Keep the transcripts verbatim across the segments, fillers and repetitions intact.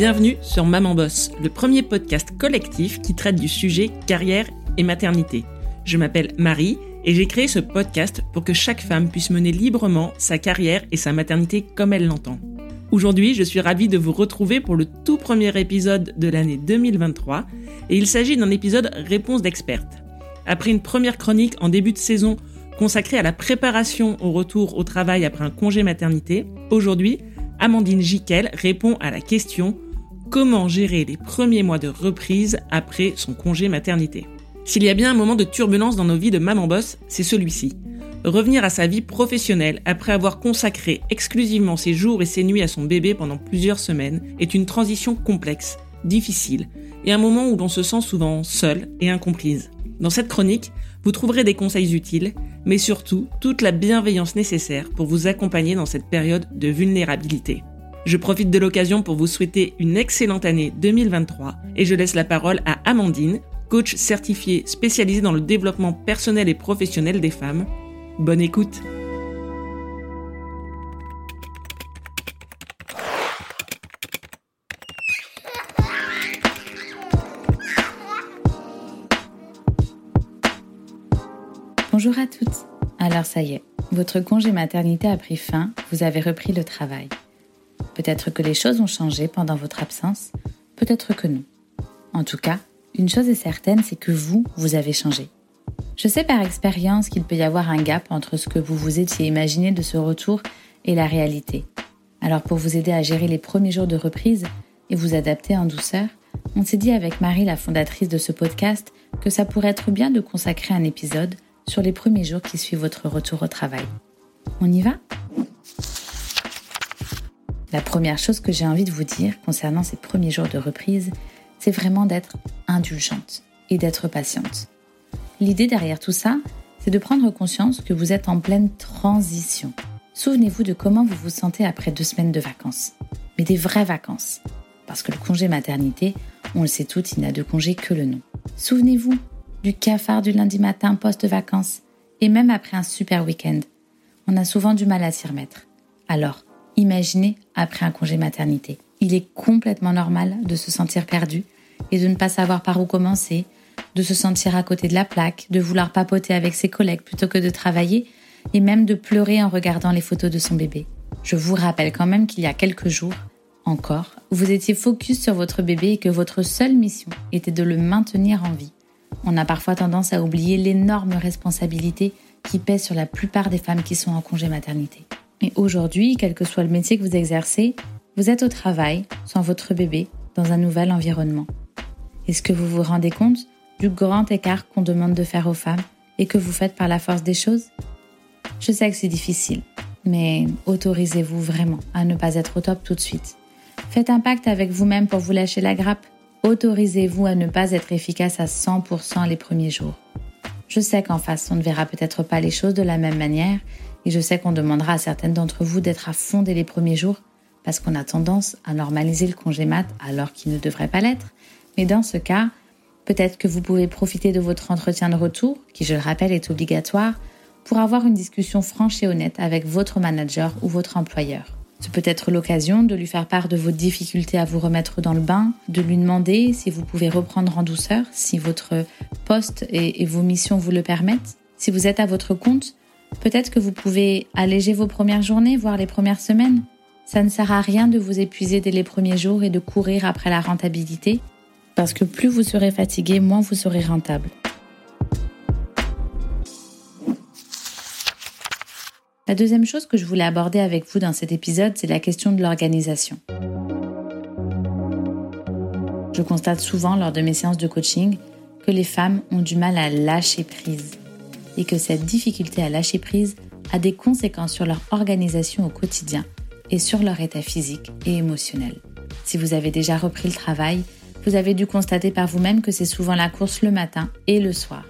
Bienvenue sur Maman Bosse, le premier podcast collectif qui traite du sujet carrière et maternité. Je m'appelle Marie et j'ai créé ce podcast pour que chaque femme puisse mener librement sa carrière et sa maternité comme elle l'entend. Aujourd'hui, je suis ravie de vous retrouver pour le tout premier épisode de l'année deux mille vingt-trois et il s'agit d'un épisode réponse d'experte. Après une première chronique en début de saison consacrée à la préparation au retour au travail après un congé maternité, aujourd'hui, Amandine Giquel répond à la question « Comment gérer les premiers mois de reprise après son congé maternité ?» S'il y a bien un moment de turbulence dans nos vies de maman bosse, c'est celui-ci. Revenir à sa vie professionnelle après avoir consacré exclusivement ses jours et ses nuits à son bébé pendant plusieurs semaines est une transition complexe, difficile, et un moment où l'on se sent souvent seule et incomprise. Dans cette chronique, vous trouverez des conseils utiles, mais surtout toute la bienveillance nécessaire pour vous accompagner dans cette période de vulnérabilité. Je profite de l'occasion pour vous souhaiter une excellente année deux mille vingt-trois et je laisse la parole à Amandine, coach certifiée spécialisée dans le développement personnel et professionnel des femmes. Bonne écoute! Bonjour à toutes. Alors ça y est, votre congé maternité a pris fin, vous avez repris le travail. Peut-être que les choses ont changé pendant votre absence, peut-être que non. En tout cas, une chose est certaine, c'est que vous, vous avez changé. Je sais par expérience qu'il peut y avoir un gap entre ce que vous vous étiez imaginé de ce retour et la réalité. Alors pour vous aider à gérer les premiers jours de reprise et vous adapter en douceur, on s'est dit avec Marie, la fondatrice de ce podcast, que ça pourrait être bien de consacrer un épisode sur les premiers jours qui suivent votre retour au travail. On y va ? La première chose que j'ai envie de vous dire concernant ces premiers jours de reprise, c'est vraiment d'être indulgente et d'être patiente. L'idée derrière tout ça, c'est de prendre conscience que vous êtes en pleine transition. Souvenez-vous de comment vous vous sentez après deux semaines de vacances, mais des vraies vacances. Parce que le congé maternité, on le sait toutes, il n'a de congé que le nom. Souvenez-vous du cafard du lundi matin post-vacances, et même après un super week-end. On a souvent du mal à s'y remettre. Alors, imaginez après un congé maternité. Il est complètement normal de se sentir perdu et de ne pas savoir par où commencer, de se sentir à côté de la plaque, de vouloir papoter avec ses collègues plutôt que de travailler, et même de pleurer en regardant les photos de son bébé. Je vous rappelle quand même qu'il y a quelques jours, encore, vous étiez focus sur votre bébé et que votre seule mission était de le maintenir en vie. On a parfois tendance à oublier l'énorme responsabilité qui pèse sur la plupart des femmes qui sont en congé maternité. Et aujourd'hui, quel que soit le métier que vous exercez, vous êtes au travail, sans votre bébé, dans un nouvel environnement. Est-ce que vous vous rendez compte du grand écart qu'on demande de faire aux femmes et que vous faites par la force des choses ? Je sais que c'est difficile, mais autorisez-vous vraiment à ne pas être au top tout de suite. Faites un pacte avec vous-même pour vous lâcher la grappe. Autorisez-vous à ne pas être efficace à cent pour cent les premiers jours. Je sais qu'en face, on ne verra peut-être pas les choses de la même manière et je sais qu'on demandera à certaines d'entre vous d'être à fond dès les premiers jours parce qu'on a tendance à normaliser le congé mat alors qu'il ne devrait pas l'être. Mais dans ce cas, peut-être que vous pouvez profiter de votre entretien de retour, qui je le rappelle est obligatoire, pour avoir une discussion franche et honnête avec votre manager ou votre employeur. Ce peut être l'occasion de lui faire part de vos difficultés à vous remettre dans le bain, de lui demander si vous pouvez reprendre en douceur, si votre poste et, et vos missions vous le permettent. Si vous êtes à votre compte, peut-être que vous pouvez alléger vos premières journées, voire les premières semaines. Ça ne sert à rien de vous épuiser dès les premiers jours et de courir après la rentabilité, parce que plus vous serez fatigué, moins vous serez rentable. La deuxième chose que je voulais aborder avec vous dans cet épisode, c'est la question de l'organisation. Je constate souvent lors de mes séances de coaching que les femmes ont du mal à lâcher prise et que cette difficulté à lâcher prise a des conséquences sur leur organisation au quotidien et sur leur état physique et émotionnel. Si vous avez déjà repris le travail, vous avez dû constater par vous-même que c'est souvent la course le matin et le soir,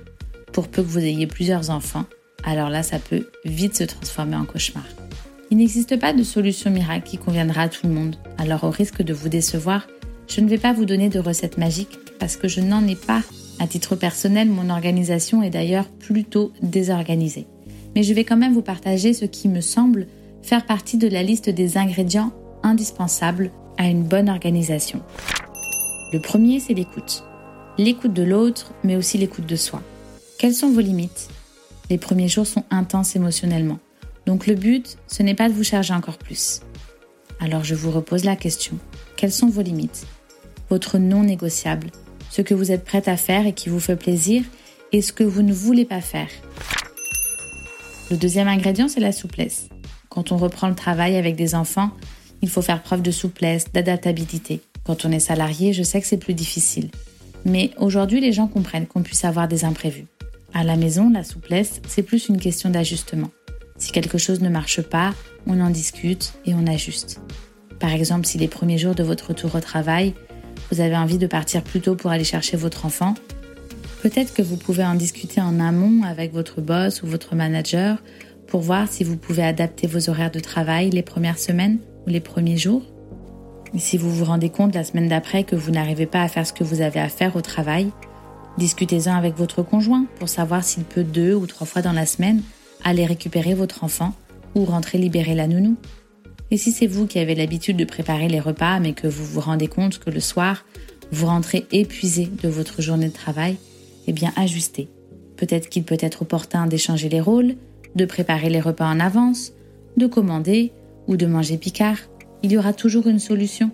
pour peu que vous ayez plusieurs enfants. Alors là, ça peut vite se transformer en cauchemar. Il n'existe pas de solution miracle qui conviendra à tout le monde. Alors au risque de vous décevoir, je ne vais pas vous donner de recette magique parce que je n'en ai pas. À titre personnel, mon organisation est d'ailleurs plutôt désorganisée. Mais je vais quand même vous partager ce qui me semble faire partie de la liste des ingrédients indispensables à une bonne organisation. Le premier, c'est l'écoute. L'écoute de l'autre, mais aussi l'écoute de soi. Quelles sont vos limites ? Les premiers jours sont intenses émotionnellement. Donc le but, ce n'est pas de vous charger encore plus. Alors je vous repose la question. Quelles sont vos limites ? Votre non négociable, ce que vous êtes prête à faire et qui vous fait plaisir, et ce que vous ne voulez pas faire. Le deuxième ingrédient, c'est la souplesse. Quand on reprend le travail avec des enfants, il faut faire preuve de souplesse, d'adaptabilité. Quand on est salarié, je sais que c'est plus difficile. Mais aujourd'hui, les gens comprennent qu'on puisse avoir des imprévus. À la maison, la souplesse, c'est plus une question d'ajustement. Si quelque chose ne marche pas, on en discute et on ajuste. Par exemple, si les premiers jours de votre retour au travail, vous avez envie de partir plus tôt pour aller chercher votre enfant, peut-être que vous pouvez en discuter en amont avec votre boss ou votre manager pour voir si vous pouvez adapter vos horaires de travail les premières semaines ou les premiers jours. Et si vous vous rendez compte la semaine d'après que vous n'arrivez pas à faire ce que vous avez à faire au travail, discutez-en avec votre conjoint pour savoir s'il peut deux ou trois fois dans la semaine aller récupérer votre enfant ou rentrer libérer la nounou. Et si c'est vous qui avez l'habitude de préparer les repas mais que vous vous rendez compte que le soir, vous rentrez épuisé de votre journée de travail, eh bien ajustez. Peut-être qu'il peut être opportun d'échanger les rôles, de préparer les repas en avance, de commander ou de manger Picard. Il y aura toujours une solution.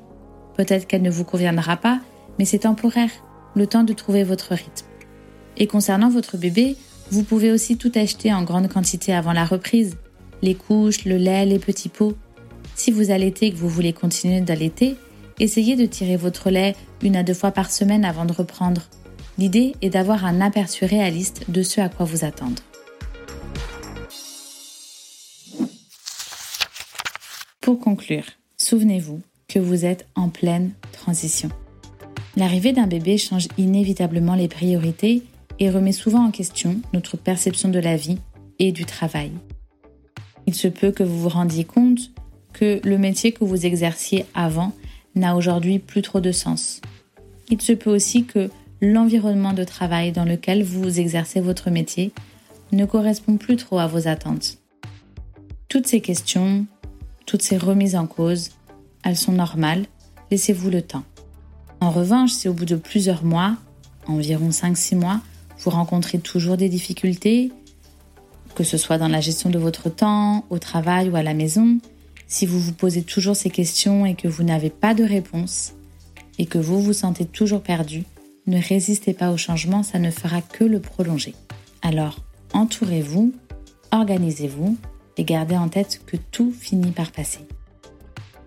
Peut-être qu'elle ne vous conviendra pas, mais c'est temporaire, le temps de trouver votre rythme. Et concernant votre bébé, vous pouvez aussi tout acheter en grande quantité avant la reprise. Les couches, le lait, les petits pots. Si vous allaitez et que vous voulez continuer d'allaiter, essayez de tirer votre lait une à deux fois par semaine avant de reprendre. L'idée est d'avoir un aperçu réaliste de ce à quoi vous attendre. Pour conclure, souvenez-vous que vous êtes en pleine transition. L'arrivée d'un bébé change inévitablement les priorités et remet souvent en question notre perception de la vie et du travail. Il se peut que vous vous rendiez compte que le métier que vous exerciez avant n'a aujourd'hui plus trop de sens. Il se peut aussi que l'environnement de travail dans lequel vous exercez votre métier ne correspond plus trop à vos attentes. Toutes ces questions, toutes ces remises en cause, elles sont normales, laissez-vous le temps. En revanche, si au bout de plusieurs mois, environ cinq six mois, vous rencontrez toujours des difficultés, que ce soit dans la gestion de votre temps, au travail ou à la maison, si vous vous posez toujours ces questions et que vous n'avez pas de réponse et que vous vous sentez toujours perdu, ne résistez pas au changement, ça ne fera que le prolonger. Alors, entourez-vous, organisez-vous et gardez en tête que tout finit par passer.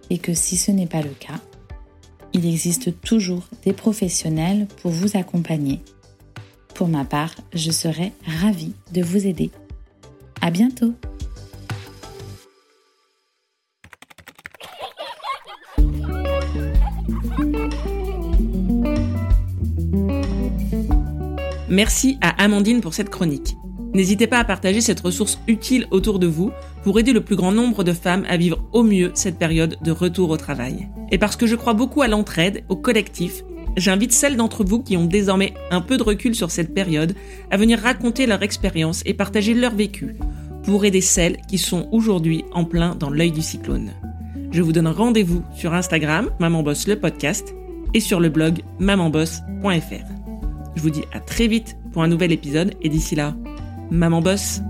Et que si ce n'est pas le cas, il existe toujours des professionnels pour vous accompagner. Pour ma part, je serai ravie de vous aider. À bientôt! Merci à Amandine pour cette chronique. N'hésitez pas à partager cette ressource utile autour de vous pour aider le plus grand nombre de femmes à vivre au mieux cette période de retour au travail. Et parce que je crois beaucoup à l'entraide, au collectif, j'invite celles d'entre vous qui ont désormais un peu de recul sur cette période à venir raconter leur expérience et partager leur vécu pour aider celles qui sont aujourd'hui en plein dans l'œil du cyclone. Je vous donne rendez-vous sur Instagram, Maman Bosse le podcast, et sur le blog maman bosse point f r. Je vous dis à très vite pour un nouvel épisode et d'ici là, Maman Bosse!